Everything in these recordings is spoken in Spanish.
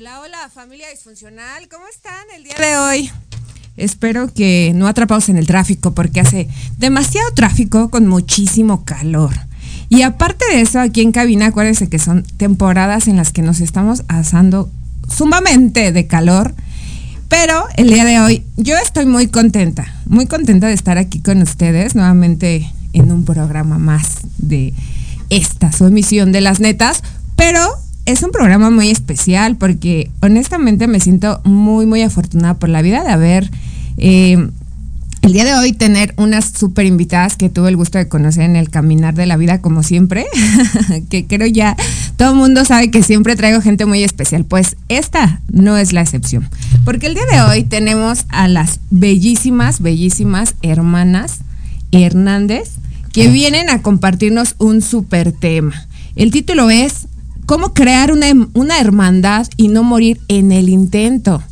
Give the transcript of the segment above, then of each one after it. Hola, hola, familia disfuncional, ¿cómo están el día de hoy? Espero que no atrapados en el tráfico porque hace demasiado tráfico con muchísimo calor. Y aparte de eso, aquí en cabina, acuérdense que son temporadas en las que nos estamos asando sumamente de calor. Pero el día de hoy yo estoy muy contenta de estar aquí con ustedes nuevamente en un programa más de esta, su emisión de Las Netas. Pero es un programa muy especial porque honestamente me siento muy, muy afortunada por la vida de haber... El día de hoy tener unas súper invitadas que tuve el gusto de conocer en el caminar de la vida, como siempre, que creo ya todo el mundo sabe que siempre traigo gente muy especial, pues esta no es la excepción, porque el día de hoy tenemos a las bellísimas, bellísimas hermanas Hernández, que vienen a compartirnos un súper tema. El título es ¿Cómo crear una hermandad y no morir en el intento?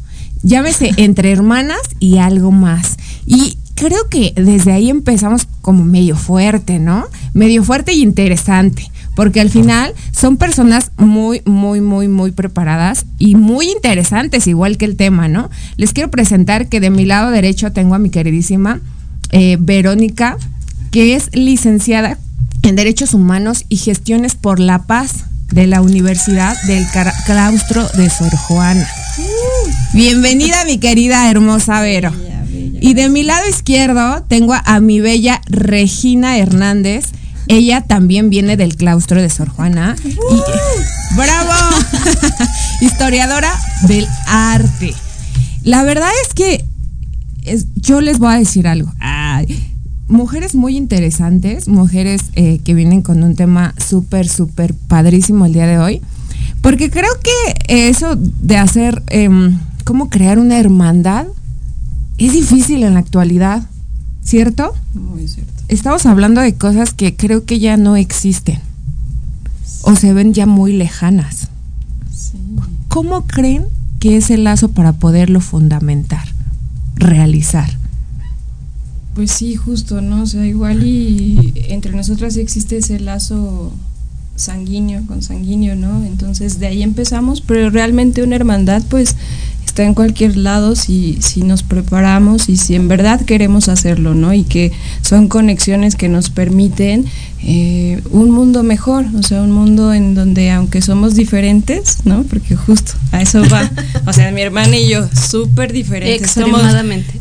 Llámese Entre Hermanas y Algo Más. Y creo que desde ahí empezamos como medio fuerte, ¿no? Medio fuerte y interesante, porque al final son personas muy, muy, muy, muy preparadas y muy interesantes, igual que el tema, ¿no? Les quiero presentar que de mi lado derecho tengo a mi queridísima Verónica, que es licenciada en Derechos Humanos y Gestiones por la Paz de la Universidad del Claustro de Sor Juana. Bienvenida, mi querida hermosa Vero. Y de mi lado izquierdo tengo a mi bella Regina Hernández. Ella también viene del Claustro de Sor Juana. Y, ¡bravo! Historiadora del arte. La verdad es que yo les voy a decir algo. Mujeres muy interesantes, mujeres que vienen con un tema súper, súper padrísimo el día de hoy. Porque creo que eso de hacer, cómo crear una hermandad, es difícil en la actualidad, ¿cierto? Muy cierto. Estamos hablando de cosas que creo que ya no existen o se ven ya muy lejanas. Sí. ¿Cómo creen que es el lazo para poderlo fundamentar, realizar? Pues sí, justo, ¿no? O sea, igual y entre nosotras existe ese lazo sanguíneo, consanguíneo, ¿no? Entonces de ahí empezamos, pero realmente una hermandad, pues... está en cualquier lado si nos preparamos y si en verdad queremos hacerlo, ¿no? Y que son conexiones que nos permiten un mundo mejor, o sea, un mundo en donde aunque somos diferentes, ¿no? Porque justo a eso va, o sea, mi hermana y yo, súper diferentes. Extremadamente.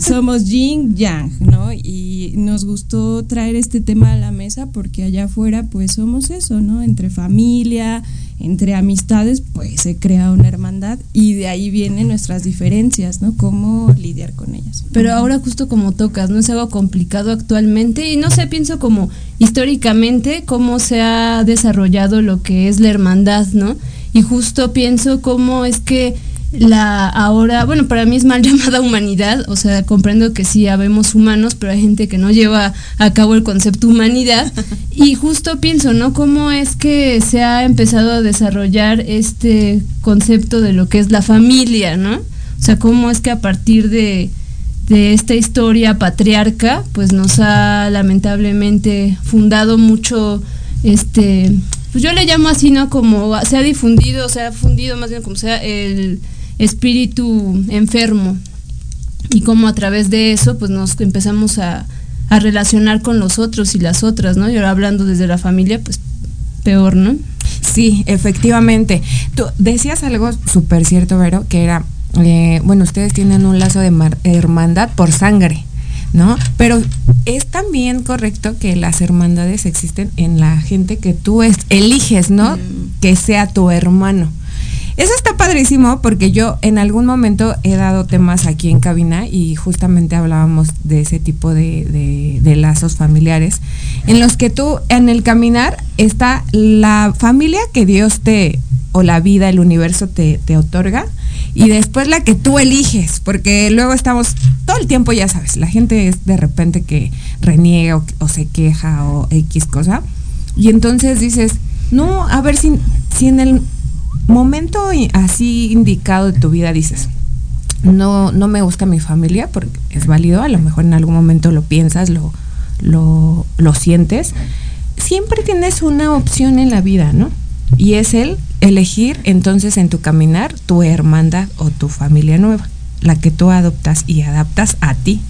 Somos yin yang, ¿no? Y nos gustó traer este tema a la mesa porque allá afuera pues somos eso, ¿no? Entre familia, entre amistades, pues se crea una hermandad y de ahí vienen nuestras diferencias, ¿no? Cómo lidiar con ellas. Pero ahora justo como tocas, ¿no? Es algo complicado actualmente y no sé, pienso como históricamente cómo se ha desarrollado lo que es la hermandad, ¿no? Y justo pienso cómo es que ahora, para mí es mal llamada humanidad, o sea, comprendo que sí habemos humanos, pero hay gente que no lleva a cabo el concepto humanidad, y justo pienso, ¿no? Cómo es que se ha empezado a desarrollar este concepto de lo que es la familia, ¿no? O sea, cómo es que a partir de esta historia patriarca, pues nos ha lamentablemente fundado mucho pues yo le llamo así, ¿no? Como se ha difundido más bien como sea el espíritu enfermo y como a través de eso pues nos empezamos a relacionar con los otros y las otras, ¿no? Y ahora hablando desde la familia pues peor, ¿no? Sí, efectivamente. Tú decías algo súper cierto, Vero, que era, ustedes tienen un lazo de hermandad por sangre, ¿no? Pero es también correcto que las hermandades existen en la gente que tú eliges, ¿no? Que sea tu hermano. Eso está padrísimo porque yo en algún momento he dado temas aquí en cabina y justamente hablábamos de ese tipo de lazos familiares en los que tú en el caminar está la familia que Dios o la vida, el universo te otorga y después la que tú eliges, porque luego estamos todo el tiempo, ya sabes, la gente es de repente que reniega o se queja o X cosa y entonces dices, no, a ver si en el momento así indicado de tu vida dices, no me gusta mi familia, porque es válido, a lo mejor en algún momento lo piensas, lo sientes, siempre tienes una opción en la vida, ¿no? y es el elegir entonces en tu caminar tu hermandad o tu familia nueva, la que tú adoptas y adaptas a ti.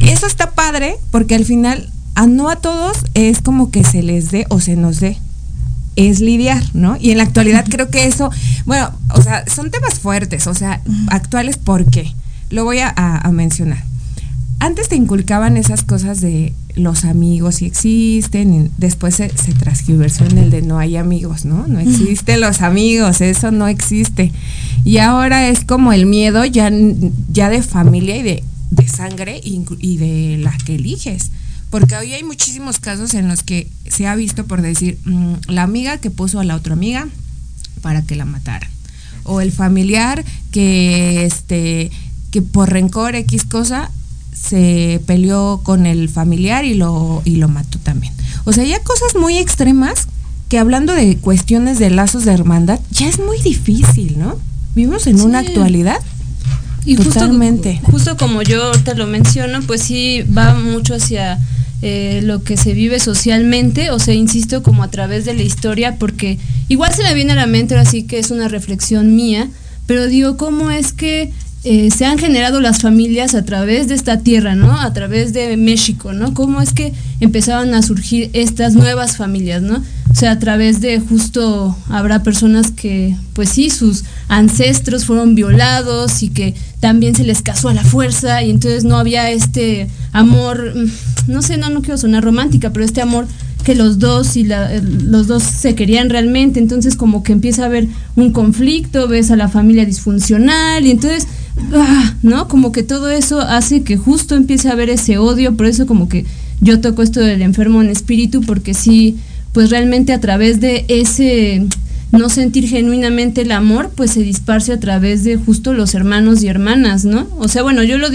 Eso está padre porque al final no a todos es como que se les dé o se nos dé, es lidiar, ¿no? Y en la actualidad creo que eso, bueno, o sea, son temas fuertes, o sea, actuales, ¿por qué? Lo voy a mencionar. Antes te inculcaban esas cosas de los amigos sí existen, después se transgiversó en el de no hay amigos, ¿no? No existen los amigos, eso no existe. Y ahora es como el miedo ya de familia y de sangre y de la que eliges. Porque hoy hay muchísimos casos en los que se ha visto por decir, la amiga que puso a la otra amiga para que la mataran. O el familiar que por rencor X cosa se peleó con el familiar y lo mató también. O sea, ya cosas muy extremas que hablando de cuestiones de lazos de hermandad, ya es muy difícil, ¿no? Vivimos en una actualidad. Y justo como yo te lo menciono, pues sí va mucho hacia lo que se vive socialmente, o sea, insisto, como a través de la historia, porque igual se me viene a la mente, ahora sí que es una reflexión mía, pero digo, ¿cómo es que se han generado las familias a través de esta tierra, ¿no? A través de México, ¿no? ¿Cómo es que empezaban a surgir estas nuevas familias, ¿no? O sea, a través de justo habrá personas que, pues sí, sus ancestros fueron violados y que también se les casó a la fuerza y entonces no había este amor, no sé, no quiero sonar romántica, pero este amor que los dos se querían realmente, entonces como que empieza a haber un conflicto, ves a la familia disfuncional y entonces, ¿no? Como que todo eso hace que justo empiece a haber ese odio, por eso como que yo toco esto del enfermo en espíritu, porque sí, pues realmente a través de ese no sentir genuinamente el amor, pues se disparce a través de justo los hermanos y hermanas, ¿no? O sea, bueno, yo lo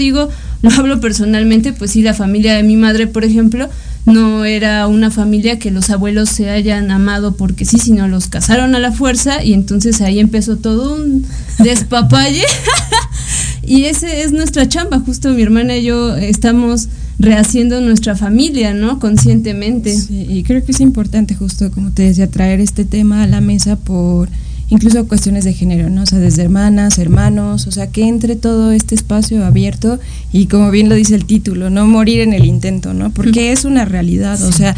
hablo personalmente, pues sí, la familia de mi madre, por ejemplo, no era una familia que los abuelos se hayan amado porque sí, sino los casaron a la fuerza y entonces ahí empezó todo un despapalle. Y ese es nuestra chamba, justo mi hermana y yo estamos rehaciendo nuestra familia, ¿no? Conscientemente. Sí, y creo que es importante justo, como te decía, traer este tema a la mesa por incluso cuestiones de género, ¿no? O sea, desde hermanas, hermanos, o sea, que entre todo este espacio abierto y como bien lo dice el título, no morir en el intento, ¿no? Porque es una realidad, o sea,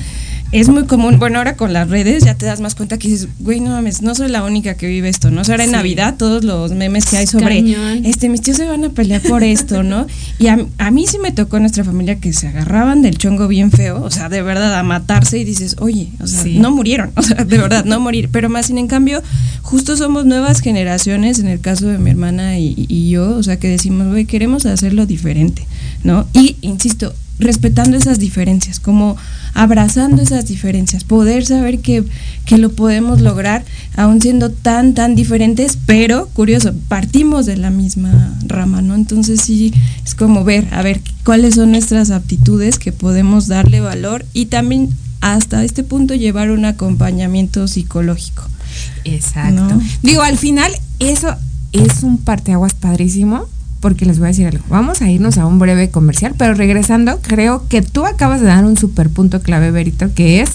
es muy común, bueno, ahora con las redes ya te das más cuenta que dices, güey, no mames, no soy la única que vive esto, ¿no? O sea, ahora en Navidad todos los memes que hay sobre, cañón, mis tíos se van a pelear por esto, ¿no? Y a mí sí me tocó en nuestra familia que se agarraban del chongo bien feo, o sea, de verdad, a matarse y dices, oye, o sea, no murieron, o sea, de verdad, no morir, pero más sin en cambio, justo somos nuevas generaciones, en el caso de mi hermana y yo, o sea, que decimos, güey, queremos hacerlo diferente, ¿no? Y, insisto, respetando esas diferencias, como abrazando esas diferencias, poder saber que lo podemos lograr aún siendo tan, tan diferentes, pero, curioso, partimos de la misma rama, ¿no? Entonces sí, es como ver, a ver, cuáles son nuestras aptitudes que podemos darle valor y también hasta este punto llevar un acompañamiento psicológico. Exacto. ¿No? Digo, al final, eso es un parteaguas padrísimo, porque les voy a decir algo, vamos a irnos a un breve comercial, pero regresando, creo que tú acabas de dar un súper punto clave, Berito, que es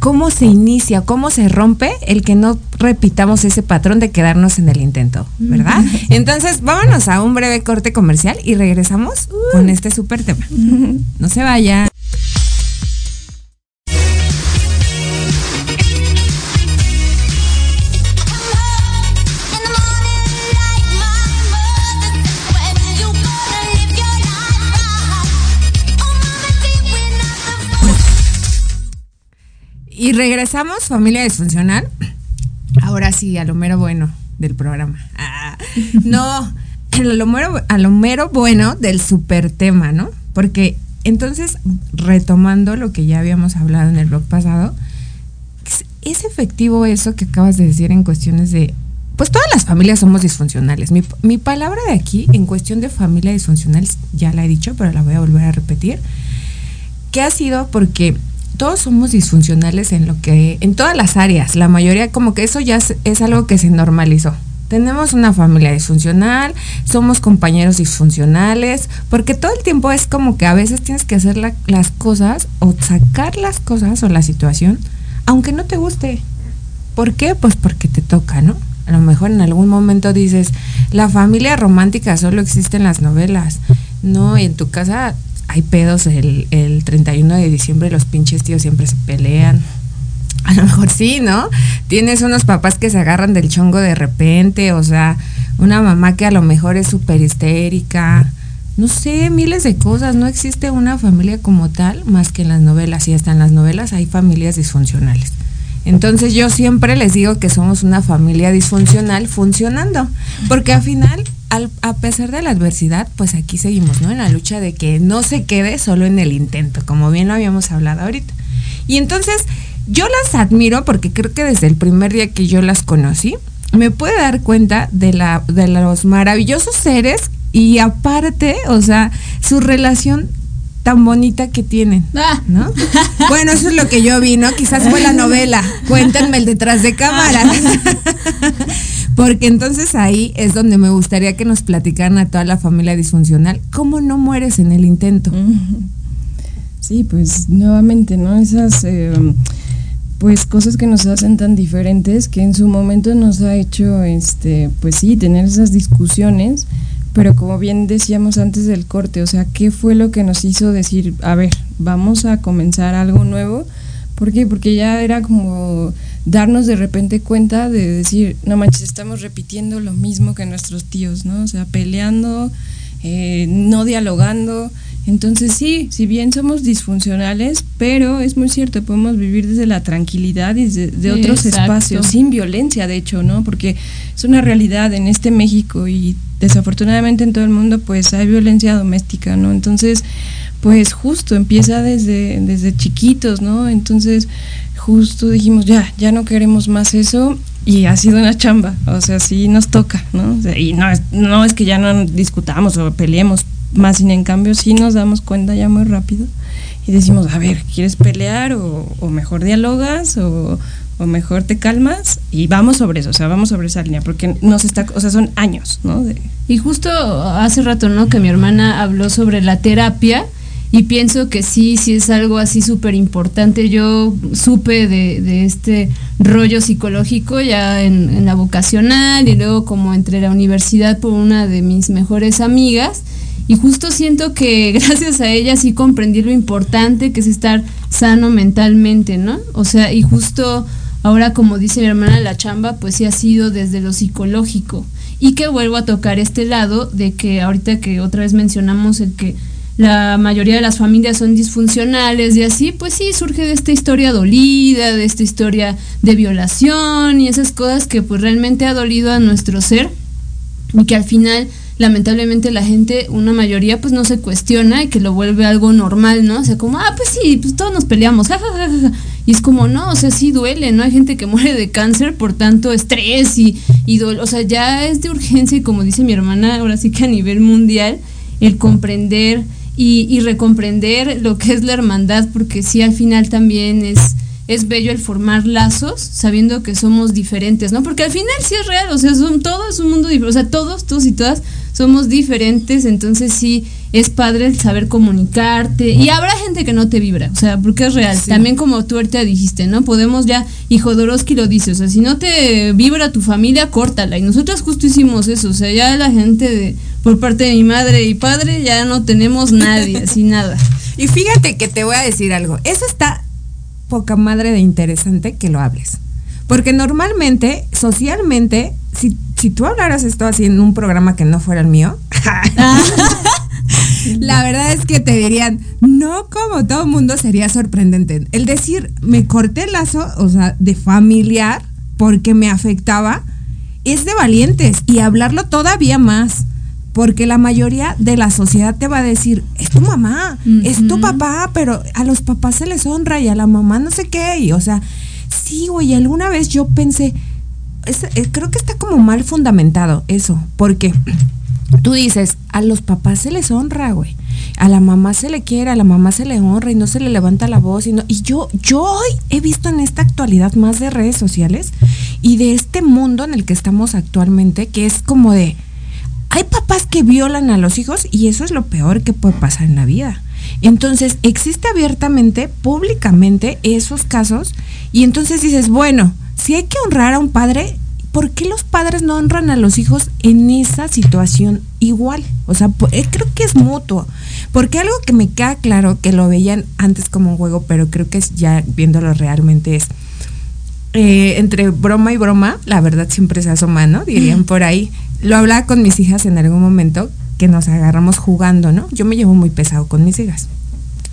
cómo se inicia, cómo se rompe el que no repitamos ese patrón de quedarnos en el intento, ¿verdad? Entonces, vámonos a un breve corte comercial y regresamos con este súper tema. No se vayan. Y regresamos, familia disfuncional. Ahora sí, a lo mero bueno del programa. A lo mero bueno del super tema, ¿no? Porque entonces, retomando lo que ya habíamos hablado en el blog pasado, ¿es efectivo eso que acabas de decir en cuestiones de, pues todas las familias somos disfuncionales? Mi palabra de aquí, en cuestión de familia disfuncional, ya la he dicho, pero la voy a volver a repetir, que ha sido porque todos somos disfuncionales en todas las áreas, la mayoría, como que eso ya es algo que se normalizó. Tenemos una familia disfuncional, somos compañeros disfuncionales, porque todo el tiempo es como que a veces tienes que hacer las cosas o sacar las cosas o la situación, aunque no te guste. ¿Por qué? Pues porque te toca, ¿no? A lo mejor en algún momento dices, la familia romántica solo existe en las novelas, ¿no? Y en tu casa hay pedos, el 31 de diciembre los pinches tíos siempre se pelean. A lo mejor sí, ¿no? Tienes unos papás que se agarran del chongo de repente, o sea, una mamá que a lo mejor es súper histérica, no sé, miles de cosas. No existe una familia como tal más que en las novelas, y hasta en las novelas hay familias disfuncionales. Entonces yo siempre les digo que somos una familia disfuncional funcionando, porque al final, a pesar de la adversidad, pues aquí seguimos, ¿no? En la lucha de que no se quede solo en el intento, como bien lo habíamos hablado ahorita. Y entonces yo las admiro porque creo que desde el primer día que yo las conocí, me pude dar cuenta de los maravillosos seres. Y aparte, o sea, su relación tan bonita que tienen, ¿no? Bueno, eso es lo que yo vi, ¿no? Quizás fue la novela. Cuéntenme el detrás de cámara. Porque entonces ahí es donde me gustaría que nos platicaran a toda la familia disfuncional, ¿cómo no mueres en el intento? Sí, pues nuevamente, ¿no? Esas pues cosas que nos hacen tan diferentes, que en su momento nos ha hecho, pues sí, tener esas discusiones. Pero como bien decíamos antes del corte, o sea, ¿qué fue lo que nos hizo decir, a ver, vamos a comenzar algo nuevo? ¿Por qué? Porque ya era como darnos de repente cuenta de decir, no manches, estamos repitiendo lo mismo que nuestros tíos, ¿no? O sea, peleando, no dialogando. Entonces sí, si bien somos disfuncionales, pero es muy cierto, podemos vivir desde la tranquilidad y de sí, otros exacto. espacios, sin violencia, de hecho, ¿no? Porque es una realidad en este México y desafortunadamente en todo el mundo, pues hay violencia doméstica, ¿no? Entonces, pues justo empieza desde chiquitos, ¿no? Entonces, justo dijimos, ya no queremos más eso, y ha sido una chamba, o sea, sí nos toca, ¿no? O sea, y no es que ya no discutamos o peleemos, más sin en cambio sí nos damos cuenta ya muy rápido y decimos, a ver, ¿quieres pelear o mejor dialogas o mejor te calmas? Y vamos sobre eso, o sea, vamos sobre esa línea, porque nos está, o sea, son años, ¿no? Y justo hace rato, ¿no?, que mi hermana habló sobre la terapia, y pienso que sí es algo así súper importante. Yo supe de este rollo psicológico ya en la vocacional, y luego como entre la universidad por una de mis mejores amigas, y justo siento que gracias a ella sí comprendí lo importante que es estar sano mentalmente, ¿no? O sea, y justo ahora, como dice mi hermana, la chamba pues sí ha sido desde lo psicológico, y que vuelvo a tocar este lado de que ahorita que otra vez mencionamos el que la mayoría de las familias son disfuncionales y así, pues sí, surge de esta historia dolida, de esta historia de violación y esas cosas que pues realmente ha dolido a nuestro ser, y que al final lamentablemente la gente, una mayoría, pues no se cuestiona y que lo vuelve algo normal, ¿no? O sea, como, pues sí, pues todos nos peleamos, jajajaja. Y es como, no, o sea, sí duele, ¿no? Hay gente que muere de cáncer por tanto estrés y duele, o sea, ya es de urgencia, y como dice mi hermana, ahora sí que a nivel mundial, el comprender y recomprender lo que es la hermandad, porque sí, al final también es bello el formar lazos sabiendo que somos diferentes, ¿no? Porque al final sí es real, o sea, todo es un mundo diferente, o sea, todos y todas somos diferentes, entonces sí es padre el saber comunicarte, y habrá gente que no te vibra, o sea, porque es real, sí. También como tú ahorita dijiste, ¿no? Podemos ya, y Jodorowsky lo dice, o sea, si no te vibra tu familia, córtala, y nosotras justo hicimos eso, o sea, ya la gente por parte de mi madre y padre, ya no tenemos nadie, así nada. Y fíjate que te voy a decir algo, eso está poca madre de interesante que lo hables, porque normalmente, socialmente, si tú hablaras esto así en un programa que no fuera el mío, la verdad es que te dirían, no, como todo mundo, sería sorprendente el decir, me corté el lazo, o sea, de familiar, porque me afectaba, es de valientes, y hablarlo todavía más, porque la mayoría de la sociedad te va a decir, es tu mamá, uh-huh. es tu papá, pero a los papás se les honra y a la mamá no sé qué. Y, o sea, sí, güey, alguna vez yo pensé, creo que está como mal fundamentado eso, porque tú dices, a los papás se les honra, güey, a la mamá se le quiere, a la mamá se le honra y no se le levanta la voz. Y yo hoy he visto en esta actualidad más de redes sociales y de este mundo en el que estamos actualmente, que es como de, hay papás que violan a los hijos y eso es lo peor que puede pasar en la vida. Entonces, existe abiertamente, públicamente, esos casos, y entonces dices, bueno, si hay que honrar a un padre, ¿por qué los padres no honran a los hijos en esa situación igual? O sea, creo que es mutuo. Porque algo que me queda claro, que lo veían antes como un juego, pero creo que ya viéndolo realmente es, entre broma y broma, la verdad siempre se asoma, ¿no? Dirían por ahí. Lo hablaba con mis hijas en algún momento, que nos agarramos jugando, ¿no? Yo me llevo muy pesado con mis hijas.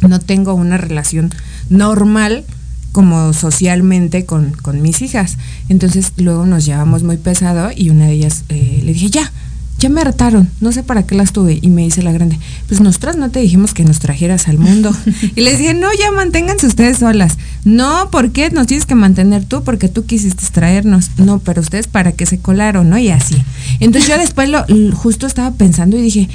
No tengo una relación normal como socialmente con mis hijas. Entonces luego nos llevamos muy pesado y una de ellas le dije, ya me hartaron, no sé para qué las tuve. Y me dice la grande, pues nosotras no te dijimos que nos trajeras al mundo. Y les dije, no, ya manténganse ustedes solas. No, ¿por qué nos tienes que mantener tú? Porque tú quisiste traernos. No, pero ustedes para qué se colaron, ¿no? Y así. Entonces yo después justo estaba pensando y dije,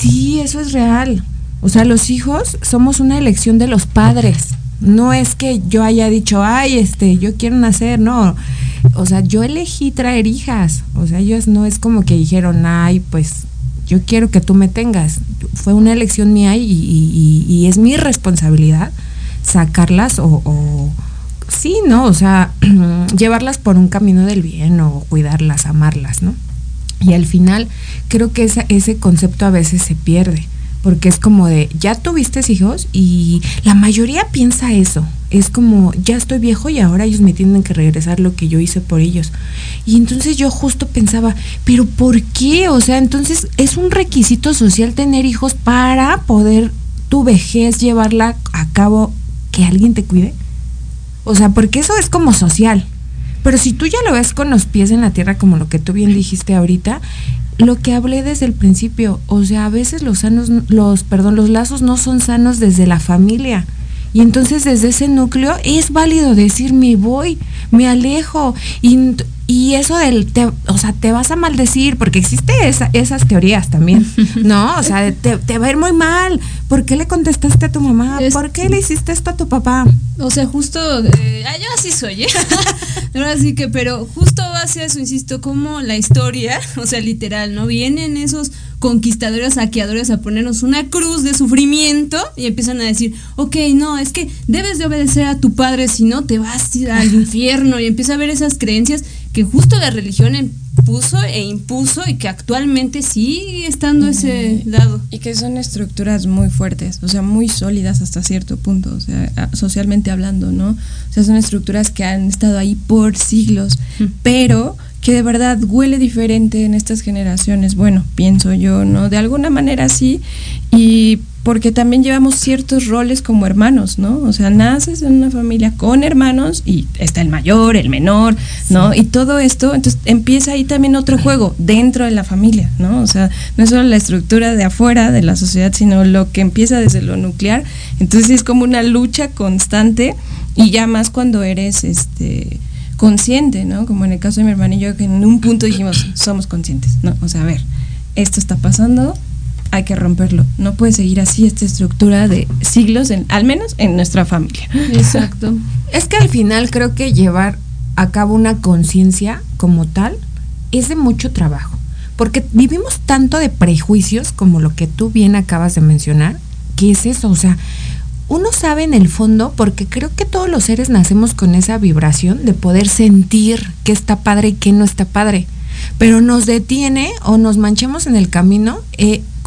sí, eso es real. O sea, los hijos somos una elección de los padres. No es que yo haya dicho, ay, yo quiero nacer, no. O sea, yo elegí traer hijas. O sea, ellos no es como que dijeron, ay, pues yo quiero que tú me tengas. Fue una elección mía y es mi responsabilidad sacarlas o sí, ¿no? O sea, llevarlas por un camino del bien o cuidarlas, amarlas, ¿no? Y al final creo que ese concepto a veces se pierde. Porque es como de, ya tuviste hijos y la mayoría piensa eso. Es como, ya estoy viejo y ahora ellos me tienen que regresar lo que yo hice por ellos. Y entonces yo justo pensaba, ¿pero por qué? O sea, entonces es un requisito social tener hijos para poder tu vejez llevarla a cabo, que alguien te cuide. O sea, porque eso es como social. Pero si tú ya lo ves con los pies en la tierra, como lo que tú bien dijiste ahorita... Lo que hablé desde el principio, o sea, a veces los lazos no son sanos desde la familia. Y entonces desde ese núcleo es válido decir, me voy, me alejo. Y eso o sea, te vas a maldecir, porque existe esas teorías también, ¿no? O sea, te va a ir muy mal. ¿Por qué le contestaste a tu mamá? ¿Por qué le hiciste esto a tu papá? O sea, justo, yo así soy, ¿eh? Así que, pero justo hacia eso, insisto, como la historia, o sea, literal, ¿no? Vienen esos conquistadores, saqueadores a ponernos una cruz de sufrimiento y empiezan a decir, ok, no, es que debes de obedecer a tu padre, si no te vas a ir al infierno. Y empieza a ver esas creencias que justo la religión puso e impuso y que actualmente sigue estando ese lado. Y que son estructuras muy fuertes, o sea, muy sólidas hasta cierto punto, o sea, socialmente hablando, ¿no? O sea, son estructuras que han estado ahí por siglos, pero que de verdad huele diferente en estas generaciones. Bueno, pienso yo, ¿no? De alguna manera sí, y porque también llevamos ciertos roles como hermanos, ¿no? O sea, naces en una familia con hermanos y está el mayor, el menor, ¿no? Sí. Y todo esto, entonces empieza ahí también otro juego dentro de la familia, ¿no? O sea, no es solo la estructura de afuera de la sociedad, sino lo que empieza desde lo nuclear. Entonces es como una lucha constante y ya más cuando eres consciente, ¿no? Como en el caso de mi hermano y yo, que en un punto dijimos, somos conscientes, ¿no? O sea, a ver, esto está pasando, hay que romperlo, no puede seguir así esta estructura de siglos, al menos en nuestra familia. Exacto. Es que al final creo que llevar a cabo una conciencia como tal es de mucho trabajo, porque vivimos tanto de prejuicios como lo que tú bien acabas de mencionar, que es eso, o sea, uno sabe en el fondo, porque creo que todos los seres nacemos con esa vibración de poder sentir qué está padre y qué no está padre, pero nos detiene o nos manchamos en el camino con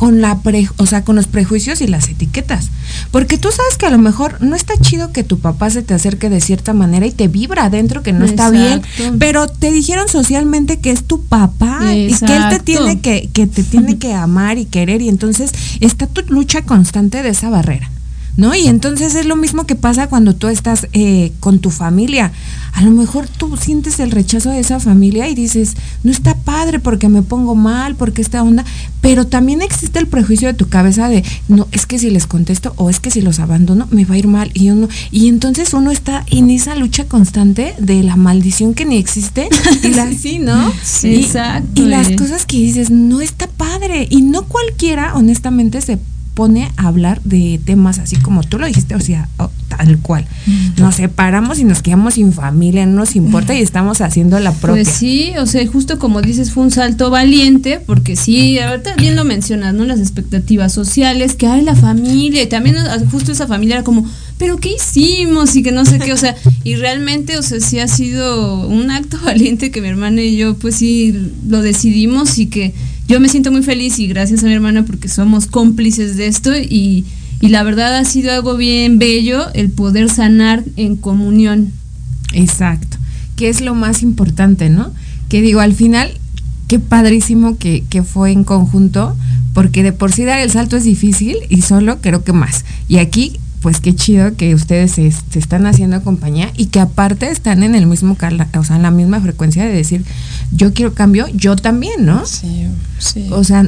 con los prejuicios y las etiquetas, porque tú sabes que a lo mejor no está chido que tu papá se te acerque de cierta manera y te vibra adentro que no está bien, pero te dijeron socialmente que es tu papá. Exacto. Y que él te tiene que te tiene que amar y querer, y entonces está tu lucha constante de esa barrera, ¿no? Y entonces es lo mismo que pasa cuando tú estás con tu familia. A lo mejor tú sientes el rechazo de esa familia y dices, no está padre porque me pongo mal, porque esta onda, pero también existe el prejuicio de tu cabeza de, no, es que si les contesto o es que si los abandono me va a ir mal, y entonces uno está en esa lucha constante de la maldición que ni existe y sí, ¿no? Sí, exacto. Y las cosas que dices, no está padre, y no cualquiera honestamente se pone a hablar de temas así como tú lo dijiste, o sea, tal cual. Nos separamos y nos quedamos sin familia, no nos importa y estamos haciendo la propia. Pues sí, o sea, justo como dices, fue un salto valiente, porque sí, ahorita bien lo mencionas, ¿no? Las expectativas sociales, que hay la familia, y también justo esa familia era como, ¿pero qué hicimos? Y que no sé qué, o sea, y realmente, o sea, sí ha sido un acto valiente que mi hermana y yo, pues sí, lo decidimos, y que yo me siento muy feliz y gracias a mi hermana porque somos cómplices de esto, y la verdad ha sido algo bien bello el poder sanar en comunión. Exacto, que es lo más importante, ¿no? Que digo, al final, qué padrísimo que fue en conjunto, porque de por sí dar el salto es difícil y solo creo que más. Y aquí, pues qué chido que ustedes se están haciendo compañía y que aparte están en el mismo, o sea, en la misma frecuencia de decir, yo quiero cambio, yo también, ¿no? Sí, sí. O sea,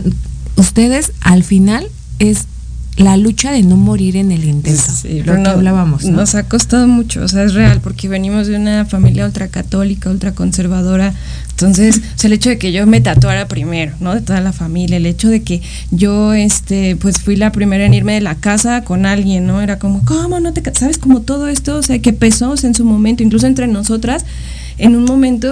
ustedes al final es la lucha de no morir en el intento, sí, lo que hablábamos, ¿no? Nos ha costado mucho, o sea, es real, porque venimos de una familia ultracatólica, ultraconservadora. Entonces, o sea, el hecho de que yo me tatuara primero, ¿no? De toda la familia, el hecho de que yo, pues fui la primera en irme de la casa con alguien, ¿no? Era como, ¿cómo no te, sabes? Como todo esto, o sea, que pesó, o sea, en su momento, incluso entre nosotras, en un momento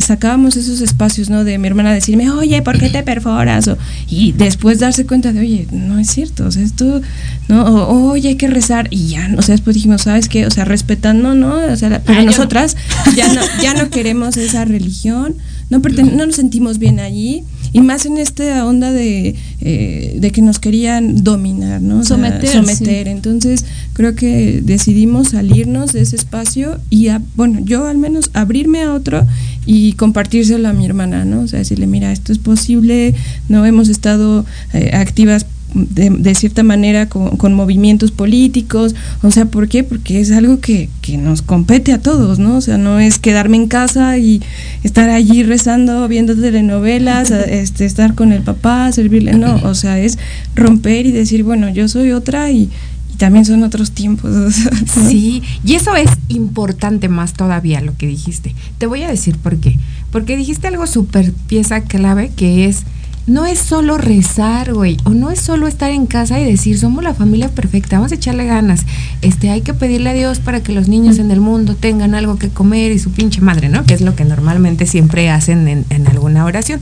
sacábamos esos espacios, ¿no? De mi hermana decirme, oye, ¿por qué te perforas? Y después darse cuenta de, oye, no es cierto, o sea, esto, ¿no? O, oye, hay que rezar. Y ya, o sea, después dijimos, ¿sabes qué? O sea, respetando, ¿no? O sea, pero nosotras no. Ya no queremos esa religión, no nos sentimos bien allí. Y más en esta onda de que nos querían dominar, ¿no? O sea, someter. Sí. Entonces, creo que decidimos salirnos de ese espacio y, bueno, yo al menos abrirme a otro y compartírselo a mi hermana, ¿no? O sea, decirle, mira, esto es posible, no hemos estado activas de cierta manera con movimientos políticos, o sea, ¿por qué? Porque es algo que nos compete a todos, ¿no? O sea, no es quedarme en casa y estar allí rezando, viendo telenovelas, estar con el papá, servirle, no, o sea, es romper y decir, bueno, yo soy otra y también son otros tiempos, o sea, ¿no? Sí, y eso es importante más todavía lo que dijiste. Te voy a decir por qué, porque dijiste algo súper pieza clave que es, no es solo rezar, güey, o no es solo estar en casa y decir, somos la familia perfecta, vamos a echarle ganas, hay que pedirle a Dios para que los niños en el mundo tengan algo que comer y su pinche madre, ¿no? Que es lo que normalmente siempre hacen en alguna oración.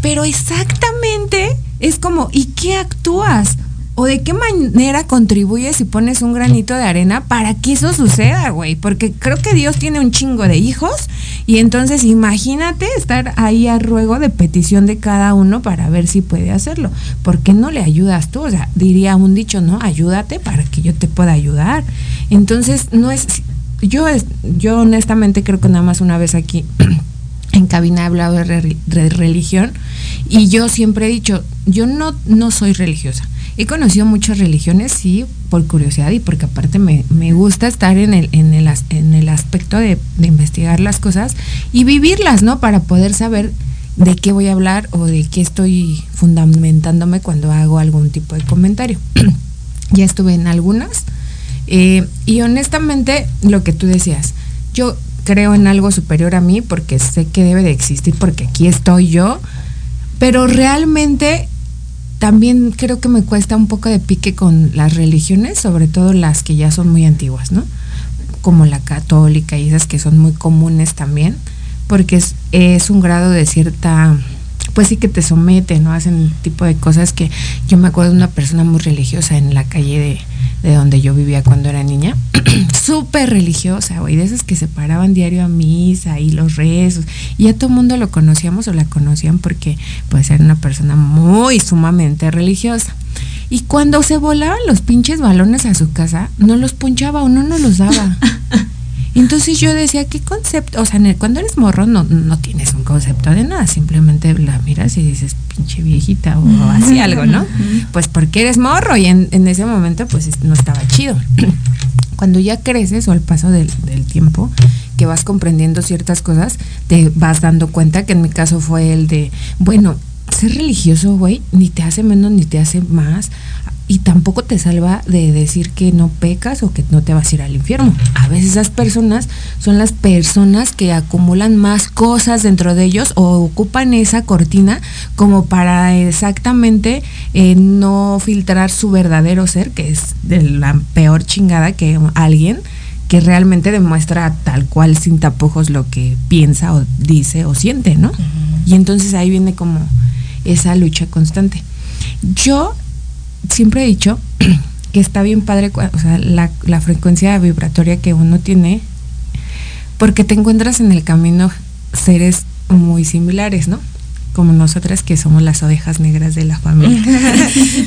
Pero exactamente es como, ¿y qué actúas? ¿O de qué manera contribuyes y pones un granito de arena para que eso suceda, güey? Porque creo que Dios tiene un chingo de hijos y entonces imagínate estar ahí a ruego de petición de cada uno para ver si puede hacerlo. ¿Por qué no le ayudas tú? O sea, diría un dicho, ¿no? Ayúdate para que yo te pueda ayudar. Entonces, no es... Yo honestamente creo que nada más una vez aquí en cabina he hablado de religión y yo siempre he dicho, yo no soy religiosa. He conocido muchas religiones, sí, por curiosidad y porque aparte me gusta estar en el aspecto de investigar las cosas y vivirlas, ¿no? Para poder saber de qué voy a hablar o de qué estoy fundamentándome cuando hago algún tipo de comentario. Ya estuve en algunas y honestamente lo que tú decías, yo creo en algo superior a mí porque sé que debe de existir porque aquí estoy yo, pero realmente... También creo que me cuesta un poco de pique con las religiones, sobre todo las que ya son muy antiguas, ¿no? Como la católica y esas que son muy comunes también, porque es un grado de cierta, pues sí que te somete, ¿no? Hacen tipo de cosas que yo me acuerdo de una persona muy religiosa en la calle de donde yo vivía cuando era niña, súper religiosa, güey, de esas que se paraban diario a misa y los rezos, y ya todo el mundo lo conocíamos o la conocían porque pues era una persona muy sumamente religiosa. Y cuando se volaban los pinches balones a su casa, no los punchaba o no los daba. Entonces yo decía, ¿qué concepto? O sea, cuando eres morro no tienes un concepto de nada, simplemente la miras y dices, pinche viejita o así algo, ¿no? Pues porque eres morro y en ese momento pues no estaba chido. Cuando ya creces o al paso del tiempo que vas comprendiendo ciertas cosas, te vas dando cuenta que en mi caso fue el de, bueno, ser religioso, güey, ni te hace menos ni te hace más. y tampoco te salva de decir que no pecas o que no te vas a ir al infierno. A veces esas personas son las personas que acumulan más cosas dentro de ellos o ocupan esa cortina como para exactamente no filtrar su verdadero ser, que es de la peor chingada que alguien que realmente demuestra tal cual sin tapujos lo que piensa o dice o siente, ¿no? Y entonces ahí viene como esa lucha constante. Yo siempre he dicho que está bien padre, o sea, la frecuencia vibratoria que uno tiene, porque te encuentras en el camino seres muy similares, ¿no? Como nosotras que somos las ovejas negras de la familia.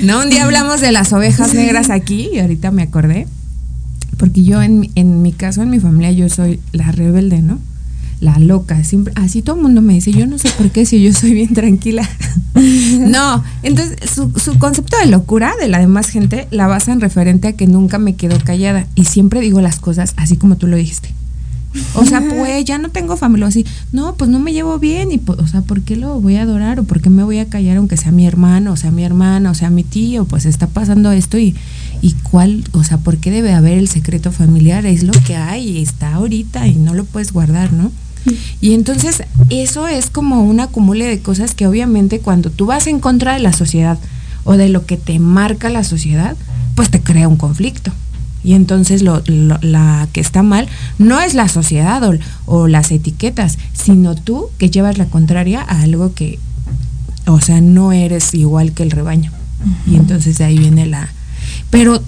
¿No? Un día hablamos de las ovejas negras aquí y ahorita me acordé, porque yo en mi caso, en mi familia, yo soy la rebelde, ¿no? La loca, siempre, así todo el mundo me dice, yo no sé por qué, si yo soy bien tranquila. No, entonces su concepto de locura de la demás gente la basa en referente a que nunca me quedo callada y siempre digo las cosas así como tú lo dijiste. O sea, pues ya no tengo familia, así, no, pues no me llevo bien, y pues, o sea, ¿por qué lo voy a adorar o por qué me voy a callar aunque sea mi hermano, o sea mi hermana, o sea mi tío? Pues está pasando esto y cuál, o sea, ¿por qué debe haber el secreto familiar? Es lo que hay, está ahorita y no lo puedes guardar, ¿no? Y entonces eso es como un acumule de cosas que obviamente cuando tú vas en contra de la sociedad o de lo que te marca la sociedad, pues te crea un conflicto. Y entonces la que está mal no es la sociedad o las etiquetas, sino tú que llevas la contraria a algo que, o sea, no eres igual que el rebaño. Y entonces de ahí viene la... Pero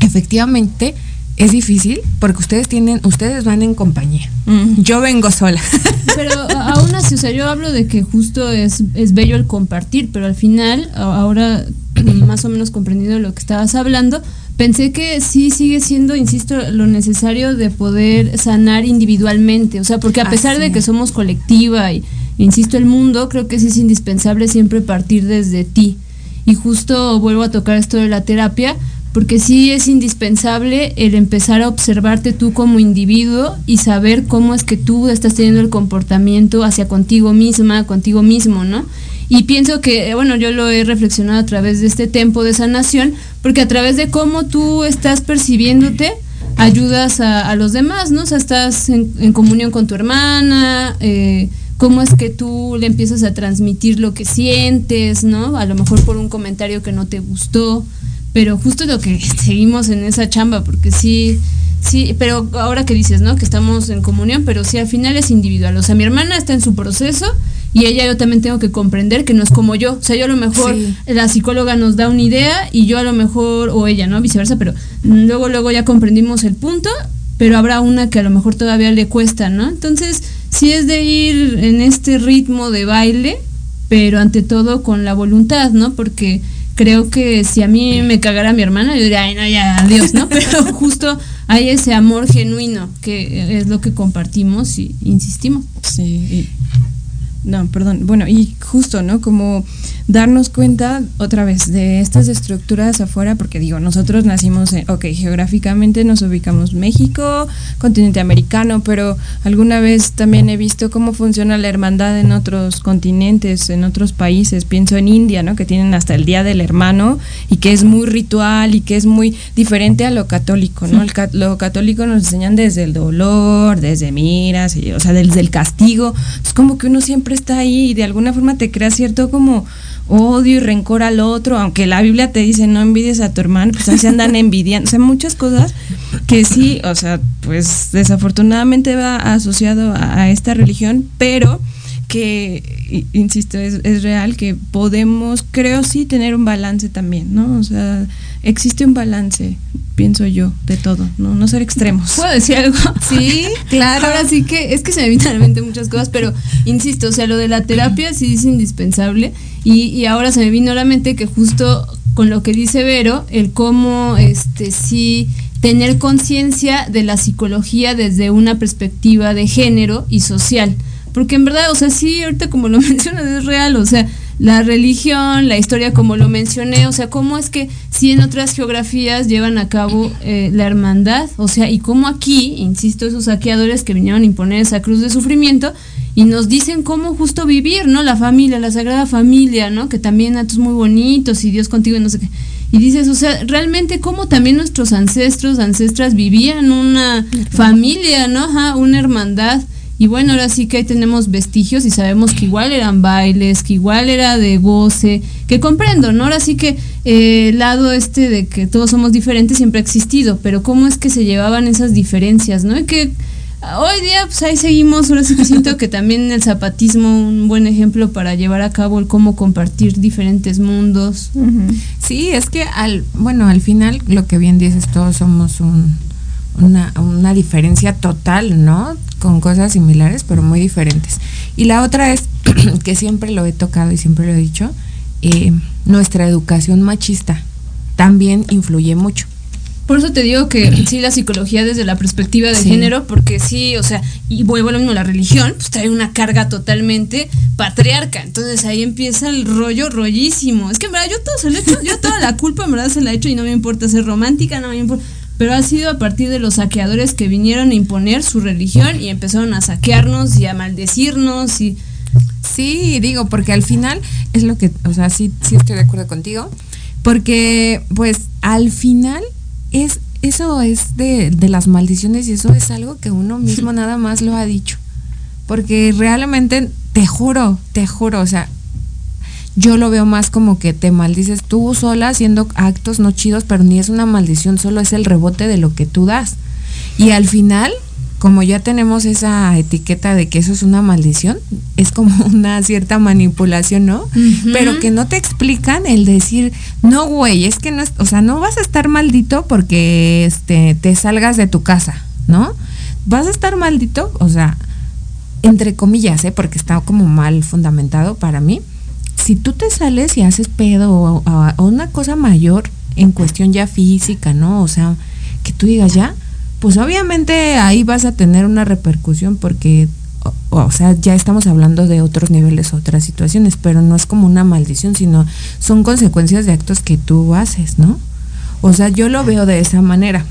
efectivamente... Es difícil porque ustedes van en compañía. Yo vengo sola. Pero aún así, o sea, yo hablo de que justo es bello el compartir, pero al final, ahora más o menos comprendiendo lo que estabas hablando, pensé que sí sigue siendo, insisto, lo necesario de poder sanar individualmente. O sea, porque a pesar de que somos colectiva y, insisto, el mundo, creo que sí es indispensable siempre partir desde ti. Y justo vuelvo a tocar esto de la terapia, porque sí es indispensable el empezar a observarte tú como individuo y saber cómo es que tú estás teniendo el comportamiento hacia contigo misma, contigo mismo, ¿no? Y pienso que, bueno, yo lo he reflexionado a través de este tiempo de sanación, porque a través de cómo tú estás percibiéndote, ayudas a los demás, ¿no? O sea, estás en comunión con tu hermana, cómo es que tú le empiezas a transmitir lo que sientes, ¿no? A lo mejor por un comentario que no te gustó, pero justo lo que seguimos en esa chamba, porque sí, pero ahora que dices, ¿no? Que estamos en comunión, pero sí, al final es individual. O sea, mi hermana está en su proceso y ella, yo también tengo que comprender que no es como yo. O sea, yo a lo mejor, la psicóloga nos da una idea y yo a lo mejor, o ella, ¿no? Viceversa, pero luego ya comprendimos el punto, pero habrá una que a lo mejor todavía le cuesta, ¿no? Entonces, sí es de ir en este ritmo de baile, pero ante todo con la voluntad, ¿no? Porque... creo que si a mí me cagara mi hermana, yo diría, ay, no, ya, adiós, ¿no? Pero justo hay ese amor genuino, que es lo que compartimos y insistimos. Sí. No, perdón. Bueno, y justo, ¿no? Como darnos cuenta, otra vez, de estas estructuras afuera, porque digo, nosotros nacimos, geográficamente nos ubicamos México, continente americano, pero alguna vez también he visto cómo funciona la hermandad en otros continentes, en otros países. Pienso en India, ¿no? Que tienen hasta el Día del Hermano y que es muy ritual y que es muy diferente a lo católico, ¿no? Lo católico nos enseñan desde el dolor, desde miras, o sea, desde el castigo. Es como que uno siempre está ahí y de alguna forma te crea cierto como odio y rencor al otro, aunque la Biblia te dice no envidies a tu hermano, pues así andan envidiando, o sea, muchas cosas que sí, o sea, pues desafortunadamente va asociado a esta religión, pero que, insisto, es real que podemos, creo sí, tener un balance también, ¿no? O sea, existe un balance, pienso yo, de todo, ¿no? No ser extremos. ¿Puedo decir algo? Sí, claro. Ahora sí que, es que se me vienen a la mente muchas cosas, pero insisto, o sea, lo de la terapia sí es indispensable y ahora se me vino a la mente que justo con lo que dice Vero, el cómo, sí... tener conciencia de la psicología desde una perspectiva de género y social, porque en verdad, o sea, sí, ahorita como lo mencionas es real, o sea, la religión, la historia como lo mencioné, o sea, cómo es que sí en otras geografías llevan a cabo la hermandad, o sea, y cómo aquí, insisto, esos saqueadores que vinieron a imponer esa cruz de sufrimiento y nos dicen cómo justo vivir, ¿no? La familia, la sagrada familia, ¿no? Que también actos muy bonitos y Dios contigo y no sé qué. Y dices, o sea, realmente como también nuestros ancestros, ancestras vivían una familia, ¿no? Ajá, una hermandad. Y bueno, ahora sí que ahí tenemos vestigios y sabemos que igual eran bailes, que igual era de goce, que comprendo, ¿no? Ahora sí que el lado este de que todos somos diferentes siempre ha existido, pero cómo es que se llevaban esas diferencias, ¿no? Y que hoy día, pues ahí seguimos, ahora sí que siento que también el zapatismo un buen ejemplo para llevar a cabo el cómo compartir diferentes mundos. Uh-huh. Sí, es que al final, lo que bien dices, todos somos una diferencia total, ¿no? Con cosas similares, pero muy diferentes. Y la otra es, que siempre lo he tocado y siempre lo he dicho, nuestra educación machista también influye mucho. Por eso te digo que sí, la psicología desde la perspectiva de género, porque sí, o sea, y vuelvo a lo mismo, la religión pues trae una carga totalmente patriarca, entonces ahí empieza el rollísimo. Es que en verdad yo toda la culpa en verdad se la he hecho y no me importa ser romántica, no me importa. Pero ha sido a partir de los saqueadores que vinieron a imponer su religión y empezaron a saquearnos y a maldecirnos. Y sí, digo, porque al final es lo que, o sea, sí estoy de acuerdo contigo, porque pues al final eso es de las maldiciones, y eso es algo que uno mismo nada más lo ha dicho, porque realmente te juro, o sea, yo lo veo más como que te maldices tú sola haciendo actos no chidos, pero ni es una maldición, solo es el rebote de lo que tú das. Y al final, como ya tenemos esa etiqueta de que eso es una maldición, es como una cierta manipulación, ¿no? Uh-huh. Pero que no te explican el decir, no güey, es que no es, o sea, no vas a estar maldito porque te salgas de tu casa, ¿no? Vas a estar maldito, o sea, entre comillas, porque está como mal fundamentado para mí. Si tú te sales y haces pedo o una cosa mayor en cuestión ya física, ¿no? O sea, que tú digas ya, pues obviamente ahí vas a tener una repercusión porque, o sea, ya estamos hablando de otros niveles, otras situaciones, pero no es como una maldición, sino son consecuencias de actos que tú haces, ¿no? O sea, yo lo veo de esa manera,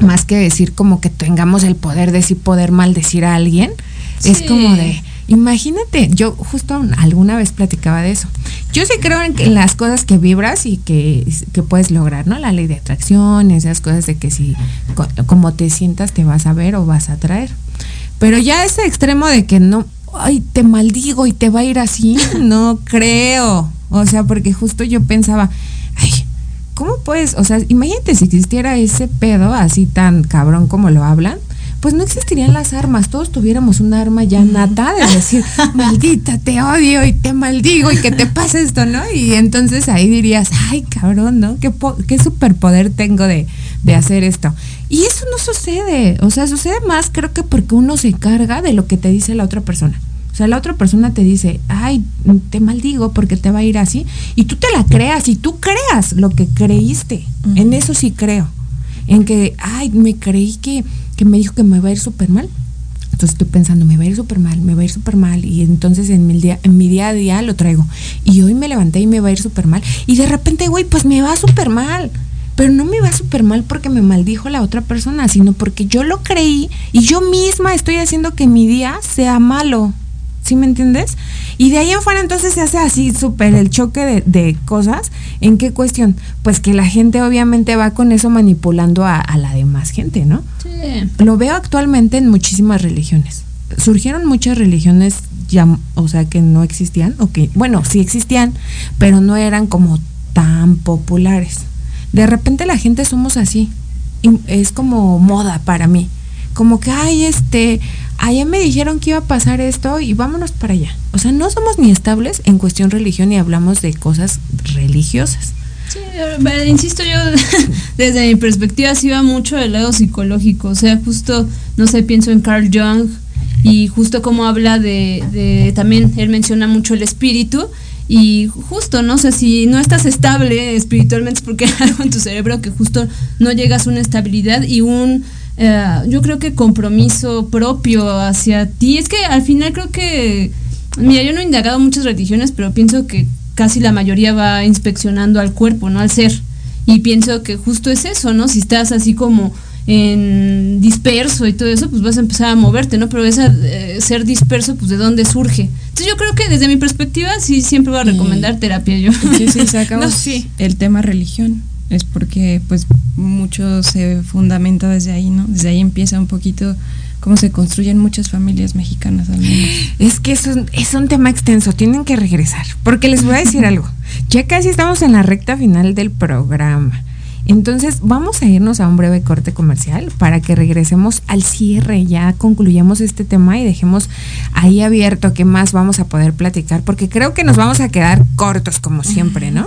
más que decir como que tengamos el poder de sí poder maldecir a alguien, sí. Es como de... Imagínate, yo justo alguna vez platicaba de eso. Yo sí creo en las cosas que vibras y que puedes lograr, ¿no? La ley de atracción, esas cosas de que si como te sientas te vas a ver o vas a atraer. Pero ya ese extremo de que no, ay, te maldigo y te va a ir así, no creo. O sea, porque justo yo pensaba, ay, ¿cómo puedes? O sea, imagínate si existiera ese pedo así tan cabrón como lo hablan. Pues no existirían las armas, todos tuviéramos un arma ya nata de decir, maldita, te odio y te maldigo y que te pase esto, ¿no? Y entonces ahí dirías, ay cabrón, ¿no? ¿Qué superpoder tengo de hacer esto? Y eso no sucede, o sea, sucede más creo que porque uno se carga de lo que te dice la otra persona. O sea, la otra persona te dice, ay, te maldigo porque te va a ir así, y tú te la creas, y tú creas lo que creíste, en eso sí creo. En que, ay, me creí que me dijo que me va a ir súper mal. Entonces estoy pensando, me va a ir súper mal. Y entonces en mi día a día lo traigo. Y hoy me levanté y me va a ir súper mal. Y de repente, güey, pues me va súper mal. Pero no me va súper mal porque me maldijo la otra persona, sino porque yo lo creí y yo misma estoy haciendo que mi día sea malo. ¿Sí me entiendes? Y de ahí en fuera entonces se hace así súper el choque de cosas. ¿En qué cuestión? Pues que la gente obviamente va con eso manipulando a la demás gente, ¿no? Sí. Lo veo actualmente en muchísimas religiones. Surgieron muchas religiones ya, o sea, que no existían, o que, bueno, sí existían, pero no eran como tan populares. De repente la gente somos así. Y es como moda para mí. Como que, ay, allá me dijeron que iba a pasar esto y vámonos para allá. O sea, no somos ni estables en cuestión religión y hablamos de cosas religiosas. Sí, pero, insisto, yo desde mi perspectiva sí va mucho del lado psicológico. O sea, justo, no sé, pienso en Carl Jung y justo como habla de también él menciona mucho el espíritu. Y justo, no sé, si no estás estable espiritualmente es porque hay algo en tu cerebro que justo no llegas a una estabilidad y yo creo que compromiso propio hacia ti. Es que al final creo que, mira, yo no he indagado muchas religiones, pero pienso que casi la mayoría va inspeccionando al cuerpo, no al ser. Y pienso que justo es eso, ¿no? Si estás así como en disperso y todo eso, pues vas a empezar a moverte, ¿no? Pero ese ser disperso, pues ¿de dónde surge? Entonces yo creo que desde mi perspectiva sí siempre voy a recomendar terapia yo. Sí, sacamos el tema religión. es porque pues mucho se fundamenta desde ahí, ¿no? Desde ahí empieza un poquito cómo se construyen muchas familias mexicanas al menos. Es que es un tema extenso, tienen que regresar, porque les voy a decir algo, ya casi estamos en la recta final del programa. Entonces vamos a irnos a un breve corte comercial para que regresemos al cierre, ya concluyamos este tema y dejemos ahí abierto qué más vamos a poder platicar, porque creo que nos vamos a quedar cortos como siempre, ¿no?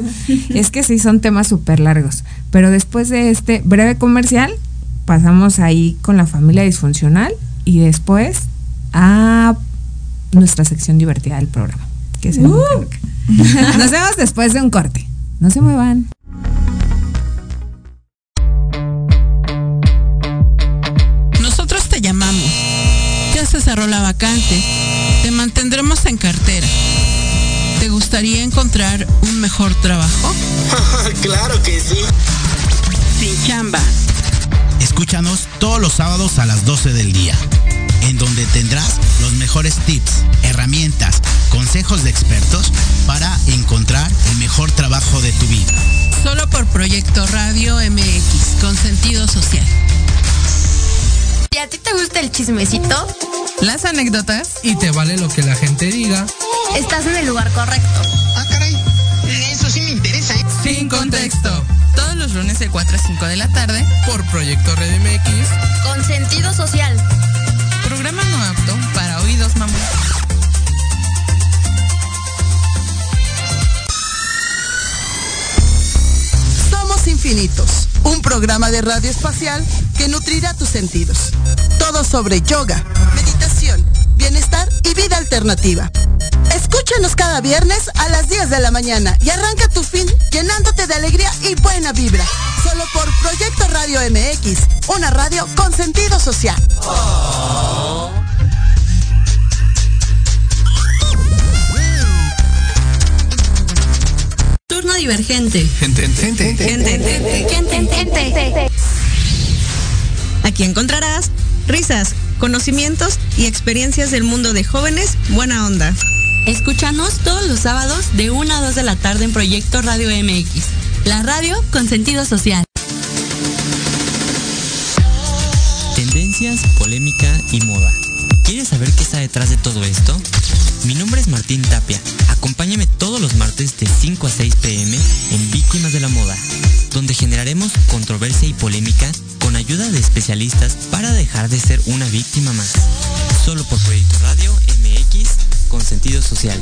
Es que sí, son temas súper largos, pero después de este breve comercial pasamos ahí con la familia disfuncional y después a nuestra sección divertida del programa, que es el Nos vemos después de un corte, no se muevan. Llamamos. Ya se cerró la vacante. Te mantendremos en cartera. ¿Te gustaría encontrar un mejor trabajo? ¡Claro que sí! Sin chamba. Escúchanos todos los sábados a las 12 del día, en donde tendrás los mejores tips, herramientas, consejos de expertos para encontrar el mejor trabajo de tu vida. Solo por Proyecto Radio MX, con sentido social. ¿Y a ti te gusta el chismecito? Las anécdotas. ¿Y te vale lo que la gente diga? Estás en el lugar correcto. Ah, caray. Eso sí me interesa, ¿eh? Sin Contexto. Todos los lunes de 4 a 5 de la tarde. Por Proyecto Red MX. Con sentido social. Programa no apto para oídos mamón. Somos infinitos. Un programa de radio espacial que nutrirá tus sentidos. Todo sobre yoga, meditación, bienestar y vida alternativa. Escúchanos cada viernes a las 10 de la mañana y arranca tu fin llenándote de alegría y buena vibra. Solo por Proyecto Radio MX, una radio con sentido social. Oh. Turno divergente. Gente. Aquí encontrarás risas, conocimientos y experiencias del mundo de jóvenes buena onda. Escúchanos todos los sábados de 1 a 2 de la tarde en Proyecto Radio MX, la radio con sentido social. Tendencias, polémica y moda. ¿Quieres saber qué está detrás de todo esto? Mi nombre es Martín Tapia. Acompáñame todos los martes de 5 a 6 pm en Víctimas de la Moda, donde generaremos controversia y polémica con ayuda de especialistas para dejar de ser una víctima más. Solo por Proyecto Radio MX, con sentido social.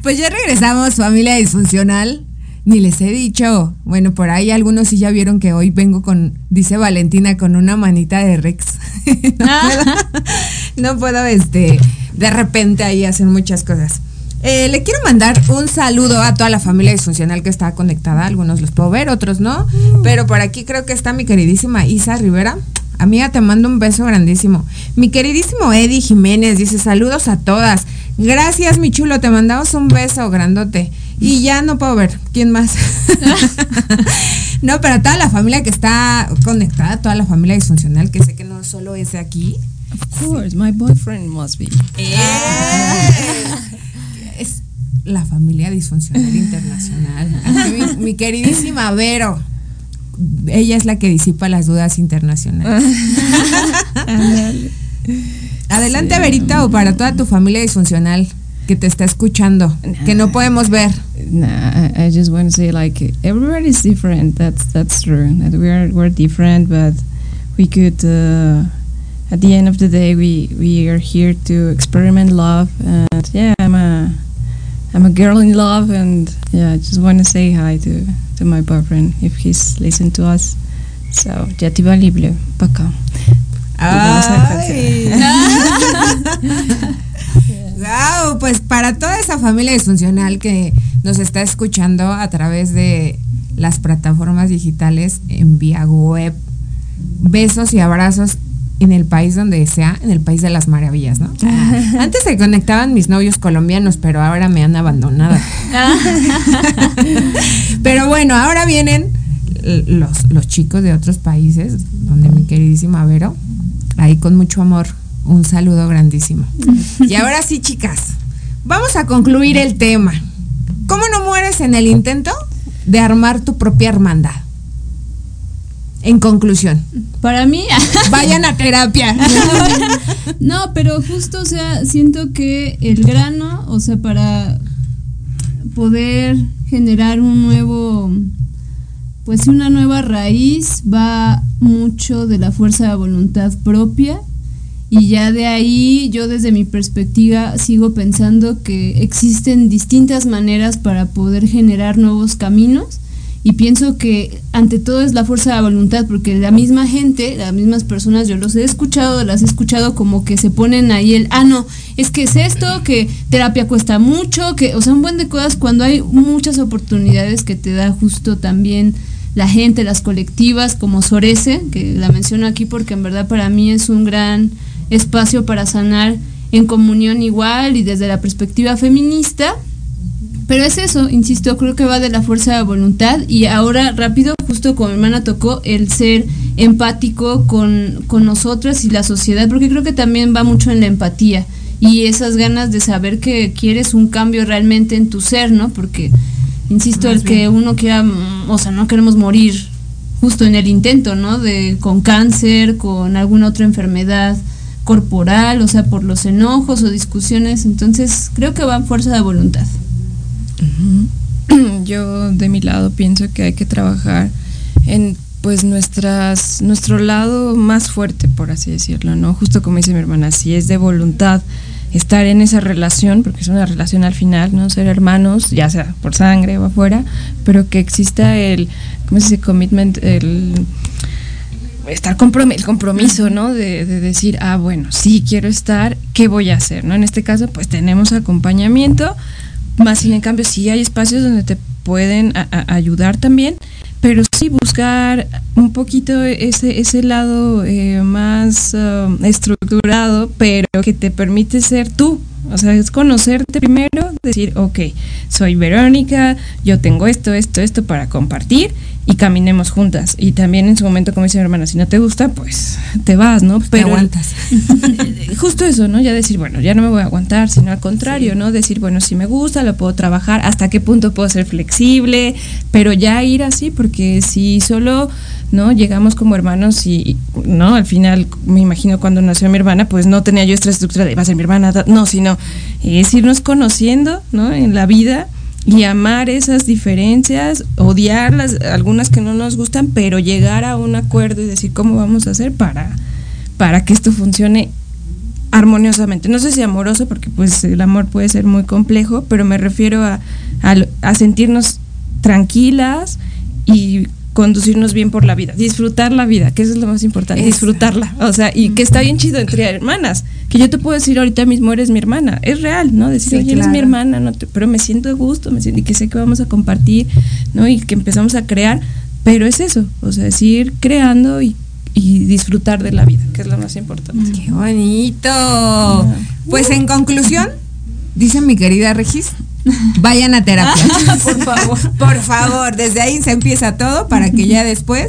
Pues ya regresamos, familia disfuncional. Ni les he dicho. Bueno, por ahí algunos sí ya vieron que hoy vengo con, dice Valentina, con una manita de Rex. No puedo de repente ahí hacer muchas cosas. Le quiero mandar un saludo a toda la familia disfuncional que está conectada. Algunos los puedo ver, otros no. Pero por aquí creo que está mi queridísima Isa Rivera. Amiga, te mando un beso grandísimo. Mi queridísimo Eddie Jiménez dice, saludos a todas. Gracias, mi chulo, te mandamos un beso grandote. Y ya no puedo ver quién más. No, pero toda la familia que está conectada, toda la familia disfuncional, que sé que no solo es de aquí. Of course, my boyfriend must be. Es la familia disfuncional internacional. Mi queridísima Vero. Ella es la que disipa las dudas internacionales. Adelante, sí, Verita, o para toda tu familia disfuncional que te está escuchando, que no podemos ver. I just want to say, everybody is different. That's true. That we're different, but we could. At the end of the day, we are here to experiment love, and yeah, I'm a girl in love, and yeah, I just want to say hi to my boyfriend if he's listening to us. So, ya te valible, Paco. Ay. Wow, pues para toda esa familia disfuncional que nos está escuchando a través de las plataformas digitales en vía web, besos y abrazos en el país donde sea, en el país de las maravillas, ¿no? Antes se conectaban mis novios colombianos, pero ahora me han abandonado. Pero bueno, ahora vienen los chicos de otros países, donde mi queridísima Vero, ahí con mucho amor, un saludo grandísimo. Y ahora sí, chicas, vamos a concluir el tema. ¿Cómo no mueres en el intento de armar tu propia hermandad? En conclusión, para mí, vayan a terapia. No, pero justo, o sea, siento que el grano, o sea, para poder generar un nuevo, pues una nueva raíz, va mucho de la fuerza de voluntad propia. Y ya de ahí, yo desde mi perspectiva sigo pensando que existen distintas maneras para poder generar nuevos caminos. Y pienso que ante todo es la fuerza de voluntad, porque la misma gente, las mismas personas, yo los he escuchado, las he escuchado como que se ponen ahí el, ah no, es que es esto, que terapia cuesta mucho, que, o sea, un buen de cosas, cuando hay muchas oportunidades que te da justo también la gente, las colectivas, como Sorese, que la menciono aquí porque en verdad para mí es un gran espacio para sanar en comunión igual y desde la perspectiva feminista. Pero es eso, insisto, creo que va de la fuerza de voluntad. Y ahora rápido, justo como mi hermana tocó, el ser empático con nosotras y la sociedad, porque creo que también va mucho en la empatía y esas ganas de saber que quieres un cambio realmente en tu ser, ¿no? Porque, insisto, el que uno quiera, o sea, no queremos morir justo en el intento, ¿no? De, con cáncer, con alguna otra enfermedad corporal, o sea, por los enojos o discusiones. Entonces, creo que va en fuerza de voluntad. Yo de mi lado pienso que hay que trabajar en, pues, nuestro lado más fuerte, por así decirlo, ¿no? Justo como dice mi hermana, si es de voluntad estar en esa relación, porque es una relación al final, ¿no? Ser hermanos, ya sea por sangre o afuera, pero que exista el, ¿cómo se dice? Commitment, el estar compromiso, ¿no? De decir, ah, bueno, sí quiero estar, ¿qué voy a hacer? ¿No? En este caso, pues tenemos acompañamiento. Más sin en cambio, sí hay espacios donde te pueden ayudar también, pero sí buscar un poquito ese lado más estructurado, pero que te permite ser tú. O sea, es conocerte primero, decir, ok, soy Verónica, yo tengo esto para compartir y caminemos juntas. Y también en su momento, como dice mi hermana, si no te gusta, pues te vas, ¿no? Pero te aguantas. Justo eso, ¿no? Ya decir, bueno, ya no me voy a aguantar, sino al contrario, sí, ¿no? Decir, bueno, si me gusta, lo puedo trabajar, hasta qué punto puedo ser flexible, pero ya ir así, porque si solo, ¿no? Llegamos como hermanos y, ¿no? Al final, me imagino cuando nació mi hermana, pues no tenía yo esta estructura de, va a ser mi hermana, no, sino es irnos conociendo, ¿no? En la vida y amar esas diferencias, odiarlas, algunas que no nos gustan, pero llegar a un acuerdo y decir cómo vamos a hacer para que esto funcione armoniosamente. No sé si amoroso, porque pues el amor puede ser muy complejo, pero me refiero a sentirnos tranquilas y conducirnos bien por la vida, disfrutar la vida, que eso es lo más importante, disfrutarla, o sea, y que está bien chido entre hermanas, que yo te puedo decir ahorita mismo eres mi hermana, es real, ¿no? Decir, sí, oye, claro, eres mi hermana, no te, pero me siento a gusto, y que sé que vamos a compartir, ¿no? Y que empezamos a crear, pero es eso, o sea, es ir creando y disfrutar de la vida, que es lo más importante. ¡Qué bonito! Pues en conclusión, dice mi querida Regis, vayan a terapia, por favor. Por favor, desde ahí se empieza todo para que ya después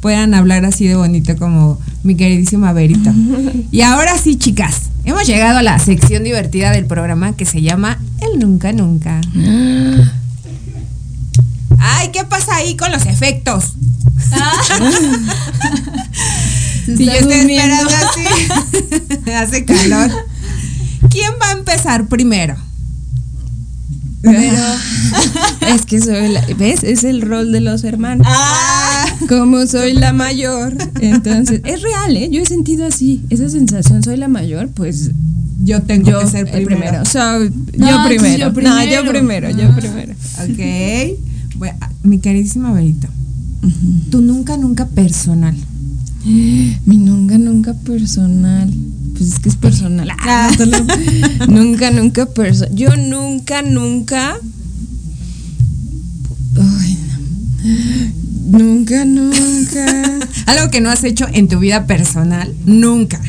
puedan hablar así de bonito como mi queridísima Verita. Y ahora sí, chicas, hemos llegado a la sección divertida del programa que se llama El Nunca Nunca. Ay, ¿qué pasa ahí con los efectos? Si yo estoy esperando así, hace calor. ¿Quién va a empezar primero? Pero es que soy la, ¿ves? Es el rol de los hermanos. Como soy la mayor, entonces es real, ¿eh? Yo he sentido así, esa sensación, soy la mayor, pues yo tengo que ser primero. Yo primero. Ok. Bueno, mi queridísima Verito, tu nunca nunca personal. Mi nunca nunca personal. Pues es que es personal. Yo nunca. Algo que no has hecho en tu vida personal. Nunca.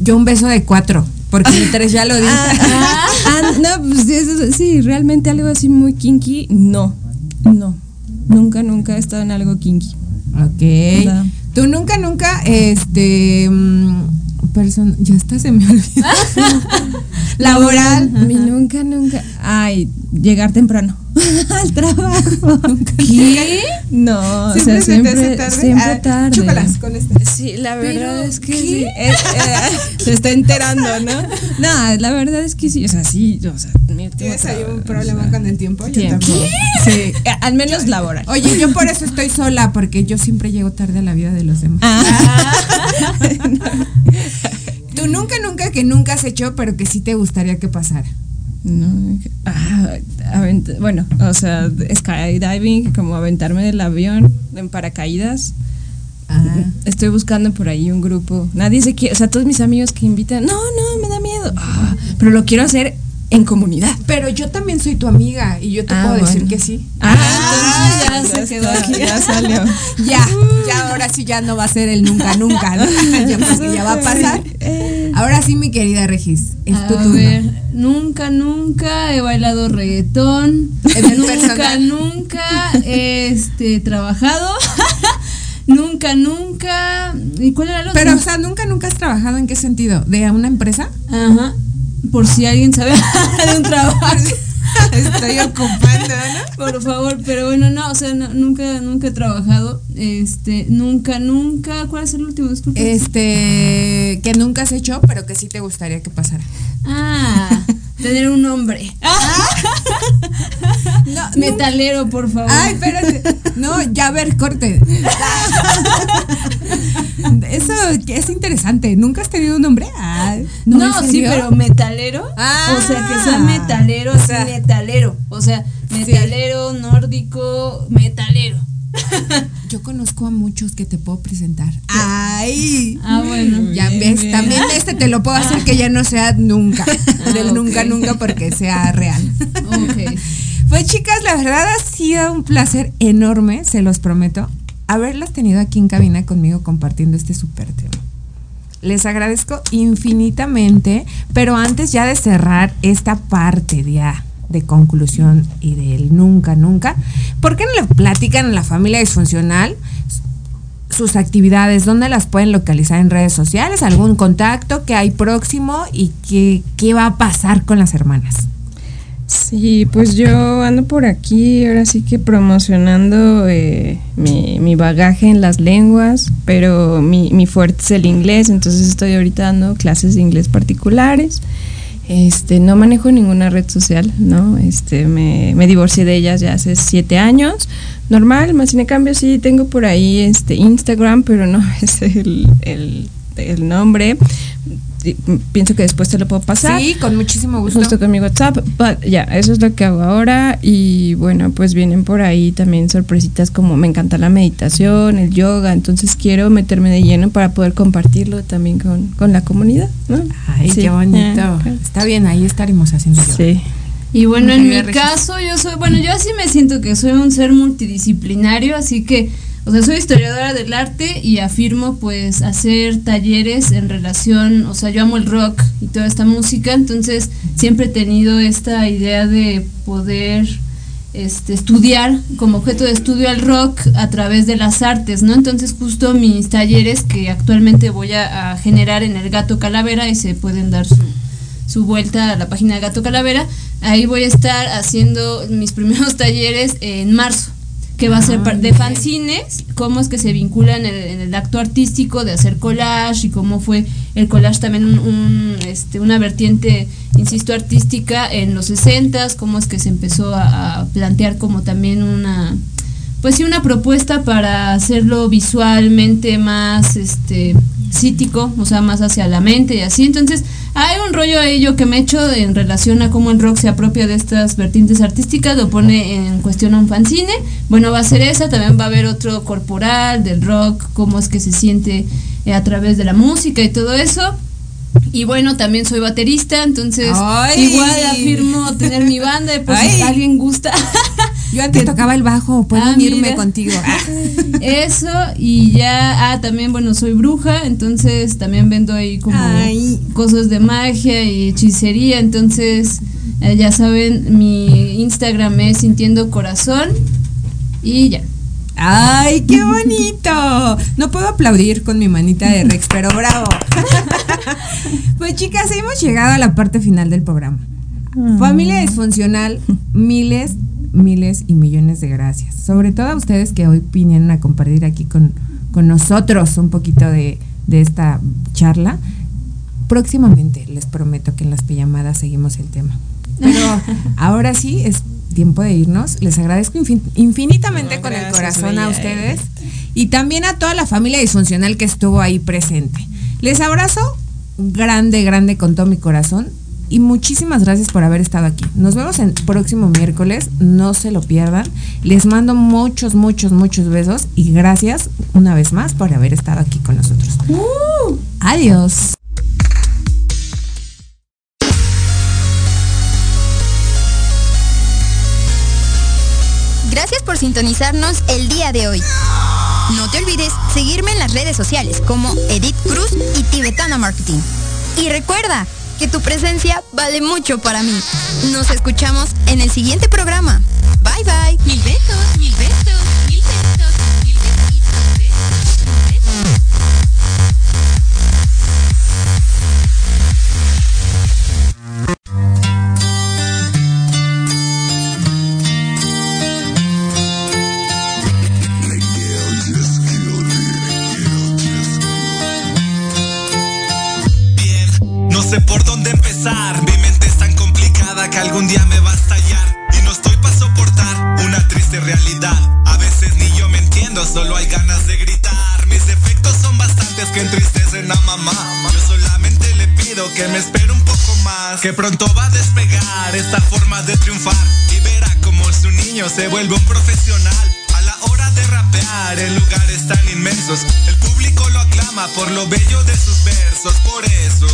Yo un beso de 4. Porque mi tres ya lo dice. No, pues sí, realmente algo así muy kinky, no. Nunca he estado en algo kinky. Ok. ¿Verdad? Tú nunca, ya hasta se me olvidó. Laboral. Nunca. Ay, llegar temprano al trabajo. ¿Qué? No, siempre, o sea, siempre tarde. Siempre tarde. Chúcalas con esta. Sí, la verdad es que sí. Se está enterando, ¿no? No, la verdad es que sí. O sea, sí. O sea, ¿tienes ahí un problema con el tiempo? ¿Tiempo? Yo tampoco. Sí, al menos laboral. Oye, yo por eso estoy sola, porque yo siempre llego tarde a la vida de los demás. Tú nunca que nunca has hecho, pero que sí te gustaría que pasara. No, bueno, o sea, skydiving, como aventarme del avión en paracaídas. Estoy buscando por ahí un grupo. Nadie se quiere, o sea, todos mis amigos que invitan, no, me da miedo. Pero lo quiero hacer en comunidad. Pero yo también soy tu amiga y yo te puedo decir que sí. Ya se quedó aquí, ya salió. Ya ahora sí ya no va a ser el nunca, ¿no? ya va a pasar. Ahora sí, mi querida Regis, es tu turno. Nunca he bailado reggaetón. Nunca he trabajado. Nunca. ¿Y cuál era lo otro? Pero, o sea, nunca has trabajado, ¿en qué sentido? ¿De una empresa? Ajá. Por si alguien sabe de un trabajo. Estoy ocupando, ¿no? Por favor, pero bueno, no, o sea, no, nunca he trabajado. Nunca. ¿Cuál es el último? Disculpe. Que nunca has hecho, pero que sí te gustaría que pasara. Tener un hombre. No, metalero, nunca. Por favor. Ay, espérate. No, ya, a ver, corte. Eso es interesante. ¿Nunca has tenido un hombre? No, sí, pero metalero. O sea, que sea metalero, o sea, metalero. O sea, metalero, sí. Nórdico, metalero. Yo conozco a muchos que te puedo presentar. ¡Ay! Bueno. Ya bien, ves, bien. También te lo puedo hacer que ya no sea nunca. Del okay. Nunca porque sea real. Ok. Pues chicas, la verdad ha sido un placer enorme, se los prometo, haberlas tenido aquí en cabina conmigo compartiendo este súper tema. Les agradezco infinitamente, pero antes ya de cerrar esta parte de conclusión y del nunca, ¿por qué no le platican a la familia disfuncional sus actividades? ¿Dónde las pueden localizar en redes sociales? ¿Algún contacto que hay próximo? ¿Y qué va a pasar con las hermanas? Sí, pues yo ando por aquí, ahora sí que promocionando mi bagaje en las lenguas, pero mi fuerte es el inglés, entonces estoy ahorita dando clases de inglés particulares. No manejo ninguna red social, ¿no? Me divorcié de ellas ya hace 7 años. Normal, más sin cambio, sí tengo por ahí Instagram, pero no es el nombre. Pienso que después te lo puedo pasar. Sí, con muchísimo gusto. Justo con mi WhatsApp. Eso es lo que hago ahora. Y bueno, pues vienen por ahí también sorpresitas, como me encanta la meditación, el yoga. Entonces quiero meterme de lleno para poder compartirlo también con la comunidad, ¿no? Ay, sí. Qué bonito. Está bien, ahí estaremos haciendo yoga. Sí. Y bueno, en mi caso, yo así me siento que soy un ser multidisciplinario, así que, o sea, soy historiadora del arte y afirmo, pues, hacer talleres en relación, o sea, yo amo el rock y toda esta música, entonces siempre he tenido esta idea de poder estudiar como objeto de estudio al rock a través de las artes, ¿no? Entonces justo mis talleres que actualmente voy a generar en el Gato Calavera, y se pueden dar su vuelta a la página de Gato Calavera, ahí voy a estar haciendo mis primeros talleres en marzo, que va a ser de fanzines, cómo es que se vinculan en el acto artístico de hacer collage, y cómo fue el collage también una vertiente, insisto, artística en los 60s, cómo es que se empezó a plantear como también una propuesta para hacerlo visualmente más cítico, o sea, más hacia la mente y así. Entonces hay un rollo ahí yo que me echo en relación a cómo el rock se apropia de estas vertientes artísticas, lo pone en cuestión a un fanzine. Bueno, va a ser esa, también va a haber otro corporal del rock, cómo es que se siente a través de la música y todo eso. Y bueno, también soy baterista, entonces igual afirmo tener mi banda, pues si alguien gusta Yo antes tocaba el bajo, puedo unirme contigo. Eso, y ya, también, bueno, soy bruja, entonces también vendo ahí como cosas de magia y hechicería, entonces ya saben, mi Instagram es Sintiendo Corazón y ya. ¡Ay, qué bonito! No puedo aplaudir con mi manita de Rex, pero bravo. Pues chicas, hemos llegado a la parte final del programa. Familia disfuncional, miles y millones de gracias. Sobre todo a ustedes que hoy vinieron a compartir aquí con nosotros un poquito de esta charla. Próximamente les prometo que en las pijamadas seguimos el tema. Pero ahora sí es tiempo de irnos. Les agradezco infinitamente con el corazón a ustedes y también a toda la familia disfuncional que estuvo ahí presente. Les abrazo grande con todo mi corazón y muchísimas gracias por haber estado aquí. Nos vemos el próximo miércoles, no se lo pierdan. Les mando muchos besos y gracias una vez más por haber estado aquí con nosotros. Adiós. Gracias por sintonizarnos el día de hoy. No te olvides seguirme en las redes sociales como Edith Cruz y Tibetana Marketing. Y recuerda que tu presencia vale mucho para mí. Nos escuchamos en el siguiente programa. Bye bye. Mil besos. No sé por dónde empezar, mi mente es tan complicada que algún día me va a estallar. Y no estoy para soportar una triste realidad. A veces ni yo me entiendo, solo hay ganas de gritar. Mis defectos son bastantes que entristecen a mamá. Yo solamente le pido que me espere un poco más, que pronto va a despegar esta forma de triunfar. Y verá como su niño se vuelve un profesional a la hora de rapear en lugares tan inmensos. El público lo aclama por lo bello de sus versos, por eso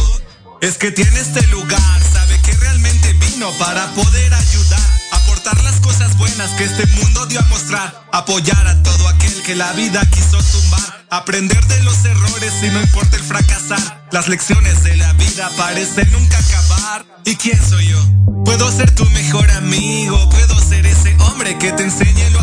es que tiene este lugar, sabe que realmente vino para poder ayudar, aportar las cosas buenas que este mundo dio a mostrar, apoyar a todo aquel que la vida quiso tumbar, aprender de los errores y no importa el fracasar, las lecciones de la vida parecen nunca acabar. ¿Y quién soy yo? Puedo ser tu mejor amigo, puedo ser ese hombre que te enseñe lo